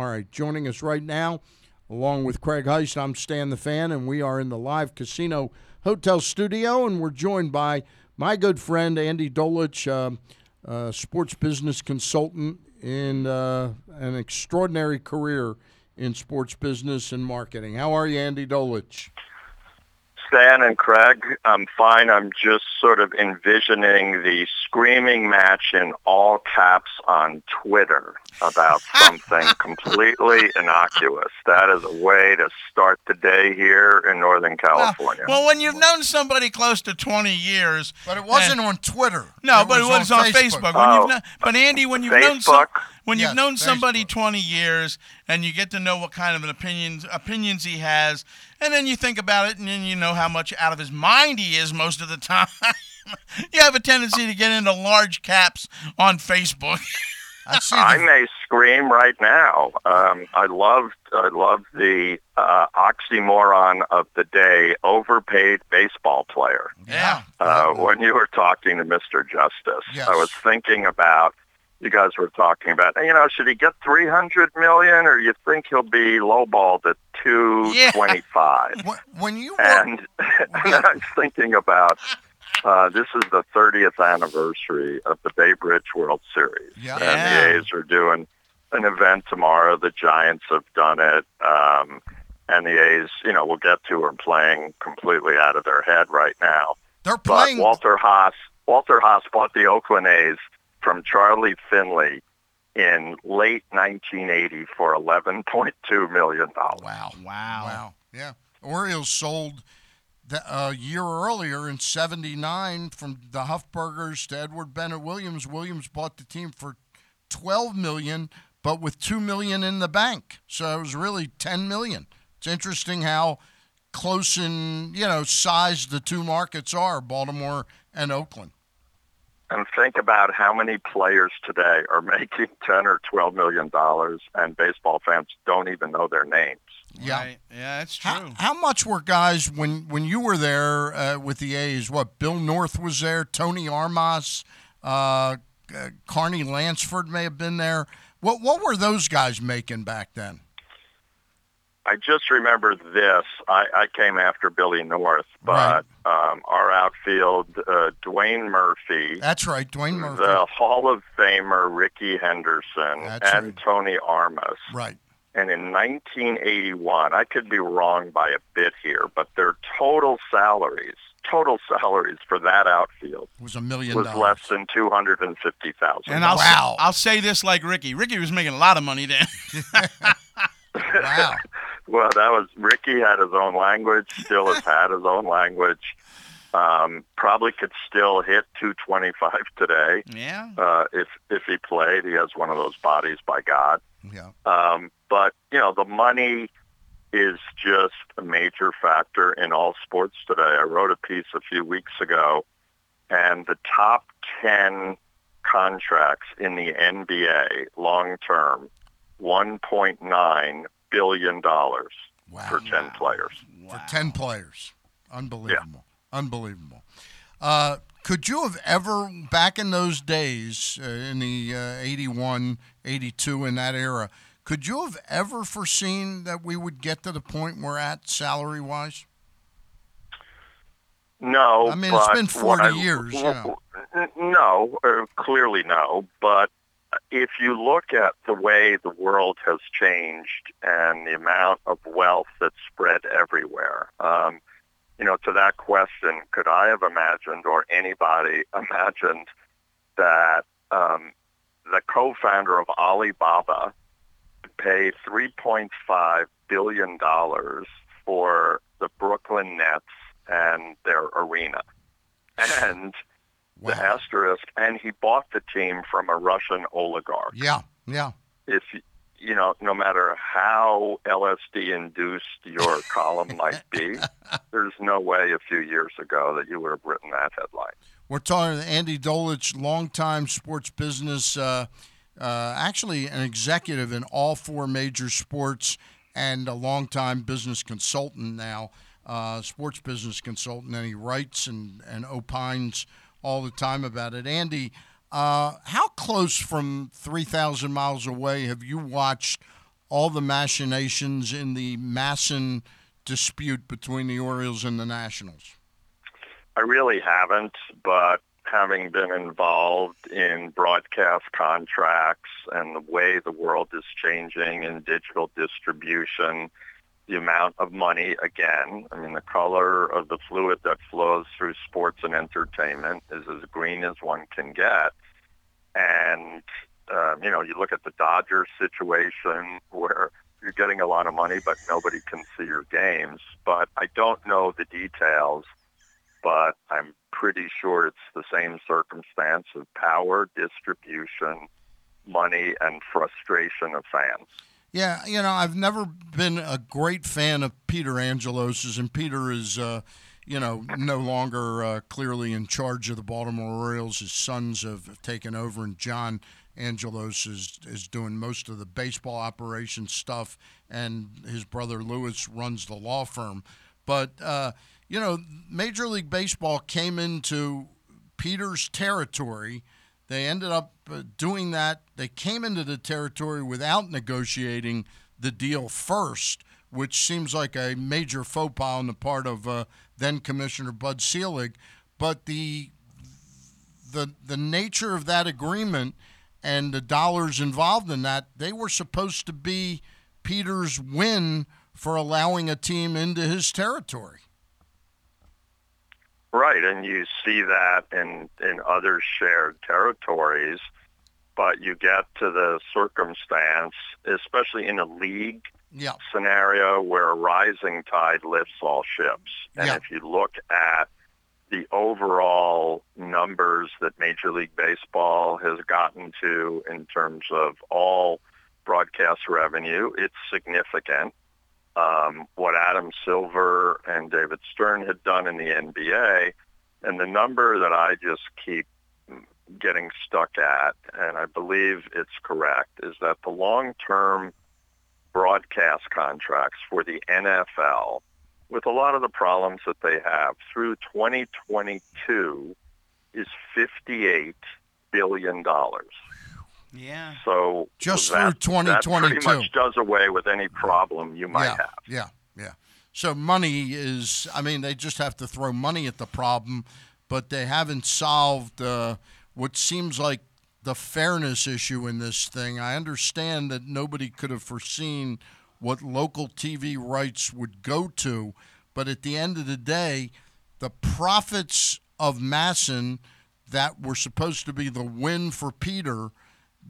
All right, joining us right now, along with Craig Heist, I'm Stan the Fan, and we are in the live casino hotel studio, and we're joined by my good friend Andy Dolich, sports business consultant in an extraordinary career in sports business and marketing. How are you, Andy Dolich? Stan and Craig, I'm fine. I'm just sort of envisioning the screaming match in all caps on Twitter about something completely innocuous. That is a way to start the day here in Northern California. Well, when you've known somebody close to 20 years. But it wasn't on Twitter. No, but it was on Facebook. But Andy, when you've known somebody 20 years and you get to know what kind of an opinions he has, and then you think about it and then you know how much out of his mind he is most of the time, you have a tendency to get into large caps on Facebook. I may scream right now. I loved the oxymoron of the day, overpaid baseball player. Yeah. When you were talking to Mr. Justice, yes. I was thinking about, you guys were talking about, you know, should he get $300 million or you think he'll be lowballed at $225? Yeah. And I was thinking about... this is the 30th anniversary of the Babe Ruth World Series. Yeah. And the A's are doing an event tomorrow. The Giants have done it. And the A's, you know, we'll get to, are playing completely out of their head right now. They're playing. But Walter Haas bought the Oakland A's from Charlie Finley in late 1980 for $11.2 million. Wow. Yeah. Orioles sold... a year earlier in 1979 from the Huffburgers to Edward Bennett Williams. Williams bought the team for $12 million, but with $2 million in the bank. So it was really $10 million. It's interesting how close in, you know, size the two markets are, Baltimore and Oakland. And think about how many players today are making $10 or $12 million, and baseball fans don't even know their names. Yeah, right. Yeah, that's true. How much were guys, when you were there with the A's, what, Bill North was there, Tony Armas, Carney Lansford may have been there. What were those guys making back then? I just remember this. I came after Billy North, but right. Our outfield, Dwayne Murphy. That's right, Dwayne Murphy. The Hall of Famer Ricky Henderson. That's and right. Tony Armas. Right. And in 1981, I could be wrong by a bit here, but their total salaries for that outfield was $1 million, less than $250,000. And I'll say this like Ricky. Ricky was making a lot of money then. Wow. Well, that was Ricky had his own language. Still has had his own language. Probably could still hit 225 today. Yeah. If he played, he has one of those bodies by God. Yeah. But you know, the money is just a major factor in all sports today. I wrote a piece a few weeks ago, and the top 10 contracts in the NBA long term, $1.9 billion for 10 players. Wow. For 10 players. Unbelievable. Yeah. Unbelievable. Could you have ever, back in those days, in the 81, 82, in that era, could you have ever foreseen that we would get to the point we're at salary-wise? No. I mean, it's been 40 years. No, clearly no, but if you look at the way the world has changed and the amount of wealth that's spread everywhere, you know, to that question, could I have imagined or anybody imagined that the co-founder of Alibaba would pay $3.5 billion for the Brooklyn Nets and their arena? And... wow. The asterisk, and he bought the team from a Russian oligarch. Yeah. If you know, no matter how LSD-induced your column might be, there's no way a few years ago that you would have written that headline. We're talking to Andy Dolich, longtime sports business, actually an executive in all four major sports, and a longtime business consultant now, sports business consultant, and he writes and opines all the time about it. Andy, how close from 3,000 miles away have you watched all the machinations in the MASN dispute between the Orioles and the Nationals? I really haven't, but having been involved in broadcast contracts and the way the world is changing in digital distribution, the amount of money, again, I mean, the color of the fluid that flows through sports and entertainment is as green as one can get. And, you know, you look at the Dodgers situation where you're getting a lot of money, but nobody can see your games. But I don't know the details, but I'm pretty sure it's the same circumstance of power, distribution, money, and frustration of fans. Yeah, you know, I've never been a great fan of Peter Angelos, and Peter is, you know, no longer clearly in charge of the Baltimore Orioles. His sons have taken over, and John Angelos is doing most of the baseball operations stuff, and his brother Lewis runs the law firm. But, you know, Major League Baseball came into Peter's territory. They ended up doing that. They came into the territory without negotiating the deal first, which seems like a major faux pas on the part of then-Commissioner Bud Selig. But the nature of that agreement and the dollars involved in that, they were supposed to be Peter's win for allowing a team into his territory. Right, and you see that in other shared territories, but you get to the circumstance, especially in a league scenario where a rising tide lifts all ships. And if you look at the overall numbers that Major League Baseball has gotten to in terms of all broadcast revenue, it's significant. What Adam Silver and David Stern had done in the NBA, and the number that I just keep getting stuck at, and I believe it's correct, is that the long-term broadcast contracts for the NFL, with a lot of the problems that they have, through 2022 is $58 billion. Yeah. So just through 2022, that pretty much does away with any problem you might have. Yeah, yeah. So money is, I mean, they just have to throw money at the problem, but they haven't solved what seems like the fairness issue in this thing. I understand that nobody could have foreseen what local TV rights would go to, but at the end of the day, the profits of MASN that were supposed to be the win for Peter,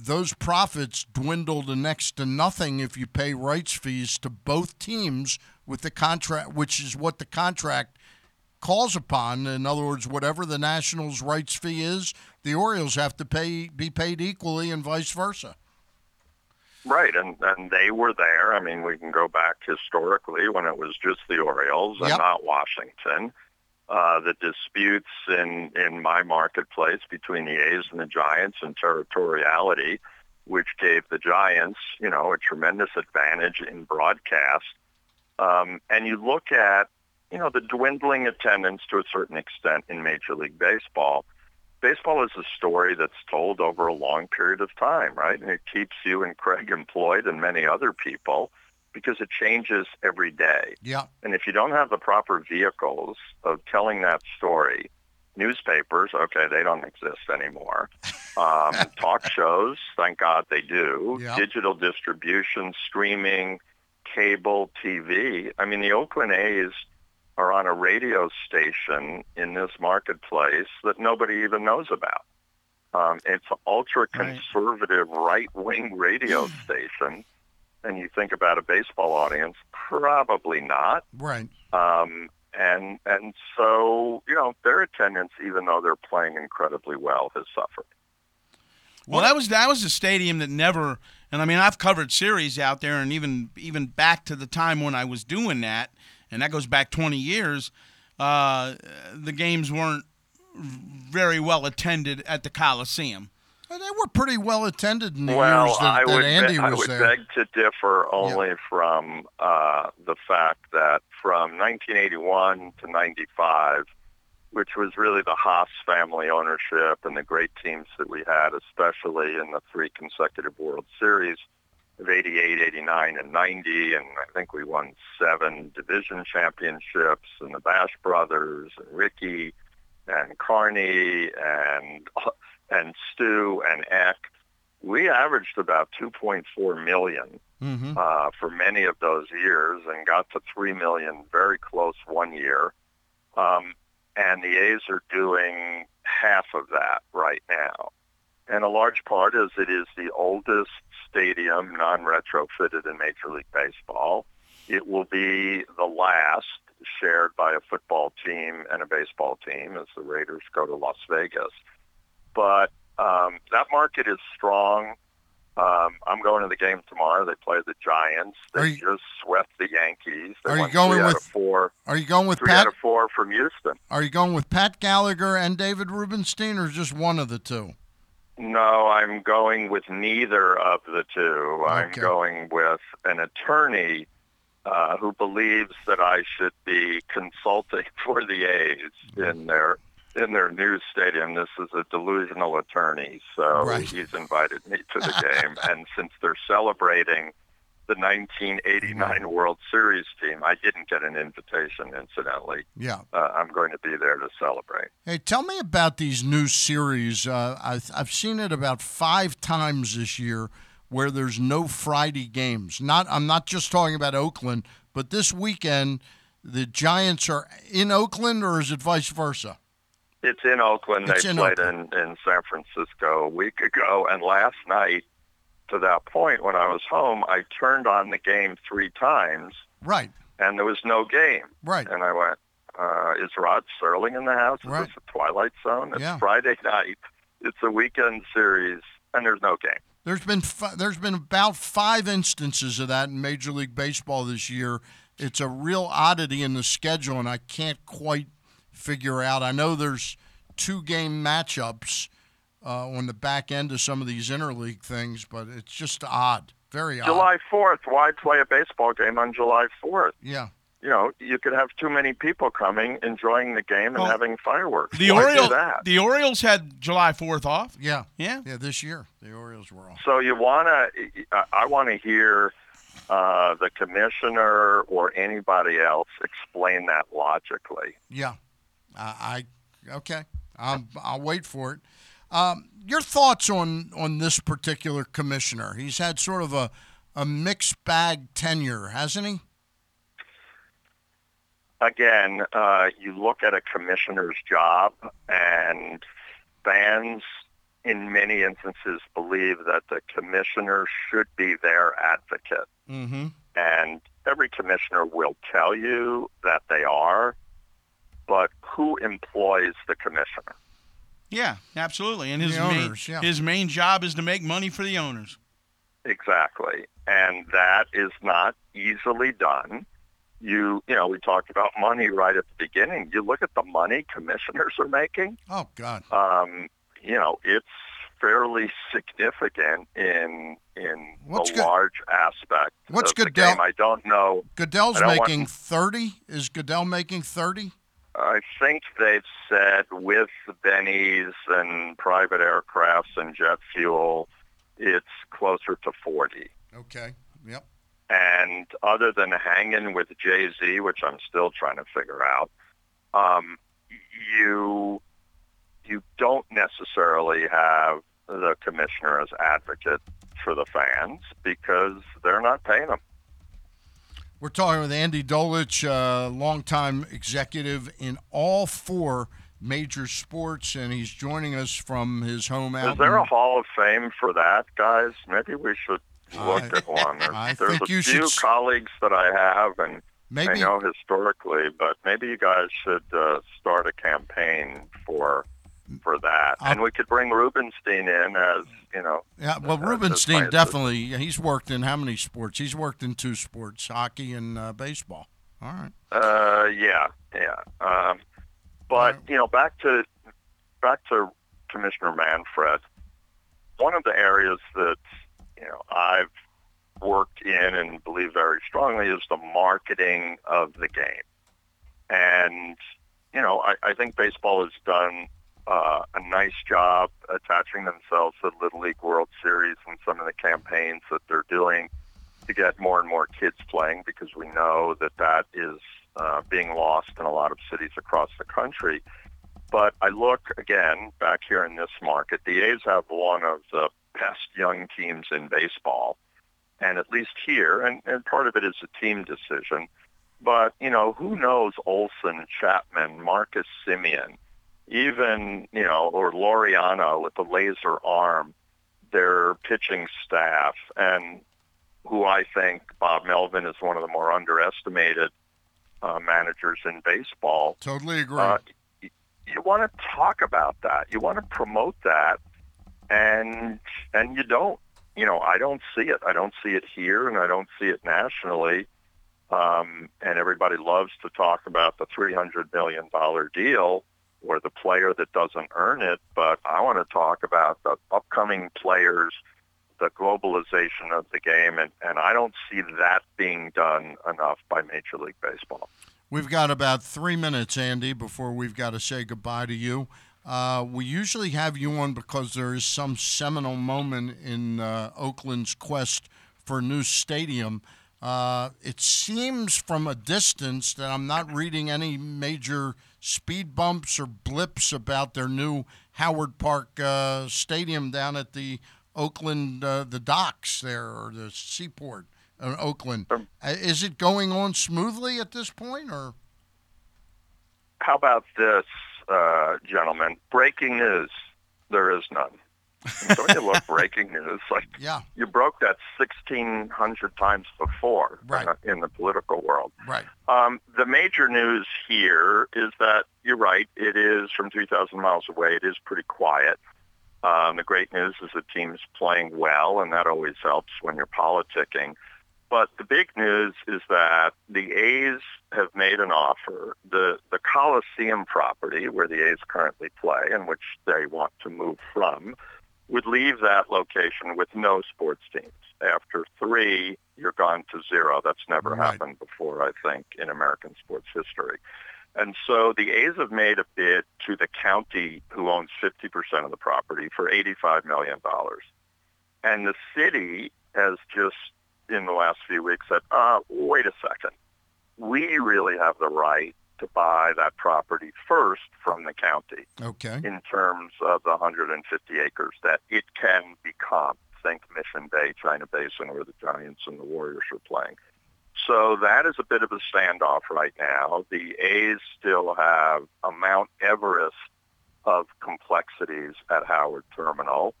those profits dwindle to next to nothing if you pay rights fees to both teams with the contract, which is what the contract calls upon. In other words, whatever the Nationals' rights fee is, the Orioles have to be paid equally and vice versa. Right, and they were there. I mean, we can go back historically when it was just the Orioles and not Washington. The disputes in my marketplace between the A's and the Giants and territoriality, which gave the Giants, you know, a tremendous advantage in broadcast. And you look at, you know, the dwindling attendance to a certain extent in Major League Baseball. Baseball is a story that's told over a long period of time, right? And it keeps you and Craig employed and many other people, because it changes every day. Yeah. And if you don't have the proper vehicles of telling that story, newspapers, okay, they don't exist anymore. Talk shows, thank God they do. Yeah. Digital distribution, streaming, cable, TV. I mean, the Oakland A's are on a radio station in this marketplace that nobody even knows about. It's an ultra-conservative right-wing radio station. And you think about a baseball audience, probably not. Right. And so, you know, their attendance, even though they're playing incredibly well, has suffered. Well, that was a stadium that never, and I mean, I've covered series out there, and even back to the time when I was doing that, and that goes back 20 years, the games weren't very well attended at the Coliseum. Well, they were pretty well attended in the years that Andy was there. I would beg to differ only from the fact that from 1981 to 95, which was really the Haas family ownership and the great teams that we had, especially in the three consecutive World Series, of 88, 89, and 90, and I think we won 7 division championships, and the Bash Brothers, and Ricky, and Carney, and Stu, and Eck. We averaged about 2.4 million for many of those years and got to 3 million very close one year. And the A's are doing half of that right now. And a large part is it is the oldest stadium non-retrofitted in Major League Baseball. It will be the last shared by a football team and a baseball team as the Raiders go to Las Vegas. But that market is strong. I'm going to the game tomorrow. They play the Giants. They just swept the Yankees. They won 3 out of 4. Are you going with 3 out of 4 from Houston? Are you going with Pat Gallagher and David Rubenstein, or just one of the two? No, I'm going with neither of the two. Okay. I'm going with an attorney who believes that I should be consulting for the A's in their new stadium. This is a delusional attorney, so he's invited me to the game. And since they're celebrating the 1989 World Series team, I didn't get an invitation, incidentally. Yeah, I'm going to be there to celebrate. Hey, tell me about these new series. I've seen it about 5 times this year where there's no Friday games. I'm not just talking about Oakland, but this weekend the Giants are in Oakland, or is it vice versa? It's in Oakland. They played in San Francisco a week ago. And last night, to that point, when I was home, I turned on the game 3 times. Right. And there was no game. Right. And I went, is Rod Serling in the house? Is this a Twilight Zone? It's Friday night. It's a weekend series, and there's no game. There's been about 5 instances of that in Major League Baseball this year. It's a real oddity in the schedule, and I can't quite figure out. I know there's 2-game matchups on the back end of some of these interleague things, but it's just odd. Very odd. July 4th, why play a baseball game on July 4th? Yeah. You know, you could have too many people coming, enjoying the game, and having fireworks. The Orioles had July 4th off. Yeah. Yeah. Yeah, this year, the Orioles were off. So I want to hear the commissioner or anybody else explain that logically. Yeah. I'll wait for it. Your thoughts on this particular commissioner? He's had sort of a mixed bag tenure, hasn't he? Again, you look at a commissioner's job, and fans in many instances believe that the commissioner should be their advocate. Mm-hmm. And every commissioner will tell you that they are. But who employs the commissioner? Yeah, absolutely. And his main job is to make money for the owners. Exactly. And that is not easily done. You know, we talked about money right at the beginning. You look at the money commissioners are making. Oh, God. You know, it's fairly significant in a large aspect of the game. I don't know. Goodell's making 30? Is Goodell making 30? I think they've said with bennies and private aircrafts and jet fuel, it's closer to 40. Okay, yep. And other than hanging with Jay-Z, which I'm still trying to figure out, you don't necessarily have the commissioner as advocate for the fans because they're not paying them. We're talking with Andy Dolich, longtime executive in all 4 major sports, and he's joining us from his home out. Is there a Hall of Fame for that, guys? Maybe we should look at one. There's a few colleagues that I have, and maybe, I know historically, but maybe you guys should start a campaign for that. And we could bring Rubenstein in as, you know. Yeah, well, Rubenstein definitely, he's worked in how many sports? He's worked in 2 sports, hockey and baseball. All right. You know, back to Commissioner Manfred, one of the areas that, you know, I've worked in and believe very strongly is the marketing of the game. And, you know, I think baseball has done a nice job attaching themselves to the Little League World Series and some of the campaigns that they're doing to get more and more kids playing, because we know that that is being lost in a lot of cities across the country. But I look, again, back here in this market, the A's have one of the best young teams in baseball. And at least here, and part of it is a team decision, but, you know, who knows Olson, Chapman, Marcus Simeon, even, you know, or Laureano with the laser arm, their pitching staff, and who I think Bob Melvin is one of the more underestimated managers in baseball. Totally agree. You want to talk about that. You want to promote that, and you don't. You know, I don't see it. I don't see it here, and I don't see it nationally. And everybody loves to talk about the $300 million deal or the player that doesn't earn it, but I want to talk about the upcoming players, the globalization of the game, and I don't see that being done enough by Major League Baseball. We've got about 3 minutes, Andy, before we've got to say goodbye to you. We usually have you on because there is some seminal moment in Oakland's quest for a new stadium. It seems from a distance that I'm not reading any major speed bumps or blips about their new Howard Park stadium down at the Oakland, the docks there, or the seaport in Oakland. Is it going on smoothly at this point? Or how about this? Gentlemen, breaking news, there is none. Don't you love breaking news? Like, yeah. You broke that 1,600 times before, right, in the political world. Right. The major news here is that, you're right, it is from 2,000 miles away. It is pretty quiet. The great news is the team's playing well, and that always helps when you're politicking. But the big news is that the A's have made an offer. The Coliseum property, where the A's currently play and which they want to move from, would leave that location with no sports teams. After 3, you're gone to 0. That's never happened before, I think, in American sports history. And so the A's have made a bid to the county, who owns 50% of the property, for $85 million. And the city has just, in the last few weeks, said, wait a second. We really have the right to buy that property first from the county, okay, in terms of the 150 acres that it can become. Think Mission Bay, China Basin, where the Giants and the Warriors are playing. So that is a bit of a standoff right now. The A's still have a Mount Everest of complexities at Howard Terminal.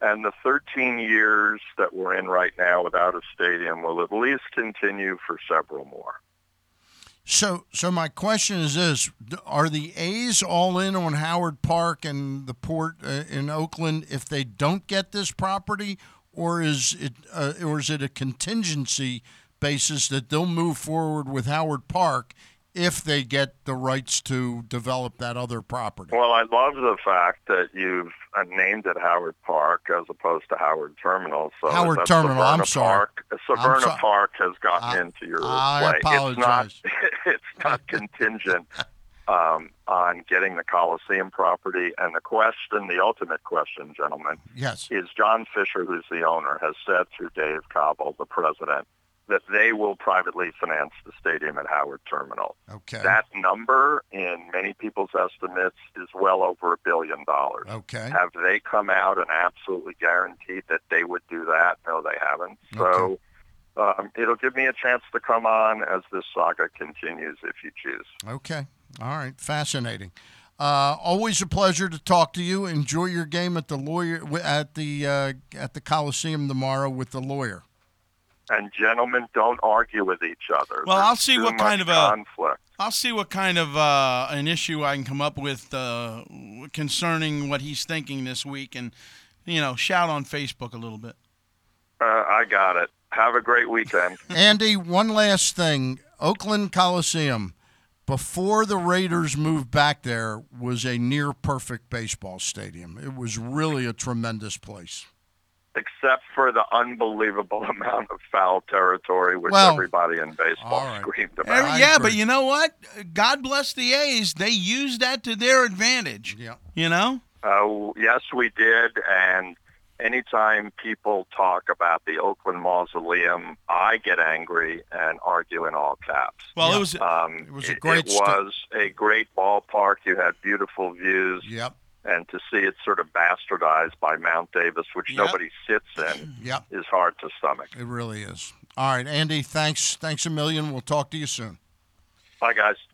And the 13 years that we're in right now without a stadium will at least continue for several more. So my question is this. Are the A's all in on Howard Park and the port in Oakland if they don't get this property? Or is it a contingency basis that they'll move forward with Howard Park if they get the rights to develop that other property? Well, I love the fact that you've named it Howard Park as opposed to Howard Terminal. So Howard Terminal, I'm sorry. Severna Park has gotten into your play. I apologize. It's not contingent on getting the Coliseum property. And the question, the ultimate question, gentlemen, yes, is John Fisher, who's the owner, has said through Dave Cobble, the president, that they will privately finance the stadium at Howard Terminal. Okay. That number, in many people's estimates, is well over $1 billion. Okay. Have they come out and absolutely guaranteed that they would do that? No, they haven't. Okay. So it'll give me a chance to come on as this saga continues if you choose. Okay. All right. Fascinating. Always a pleasure to talk to you. Enjoy your game at the Coliseum tomorrow with the lawyer. And gentlemen, don't argue with each other. Well, I'll see what kind of an issue I can come up with concerning what he's thinking this week, and shout on Facebook a little bit. I got it. Have a great weekend, Andy. One last thing: Oakland Coliseum, before the Raiders moved back there, was a near perfect baseball stadium. It was really a tremendous place. except for the unbelievable amount of foul territory, which everybody in baseball screamed about. But you know what? God bless the A's. They used that to their advantage. Yeah. You know? Yes, we did. And anytime people talk about the Oakland Mausoleum, I get angry and argue in all caps. Well, it was a great ballpark. You had beautiful views. Yep. And to see it sort of bastardized by Mount Davis, which nobody sits in, is hard to stomach. It really is. All right, Andy, thanks a million. We'll talk to you soon. Bye, guys.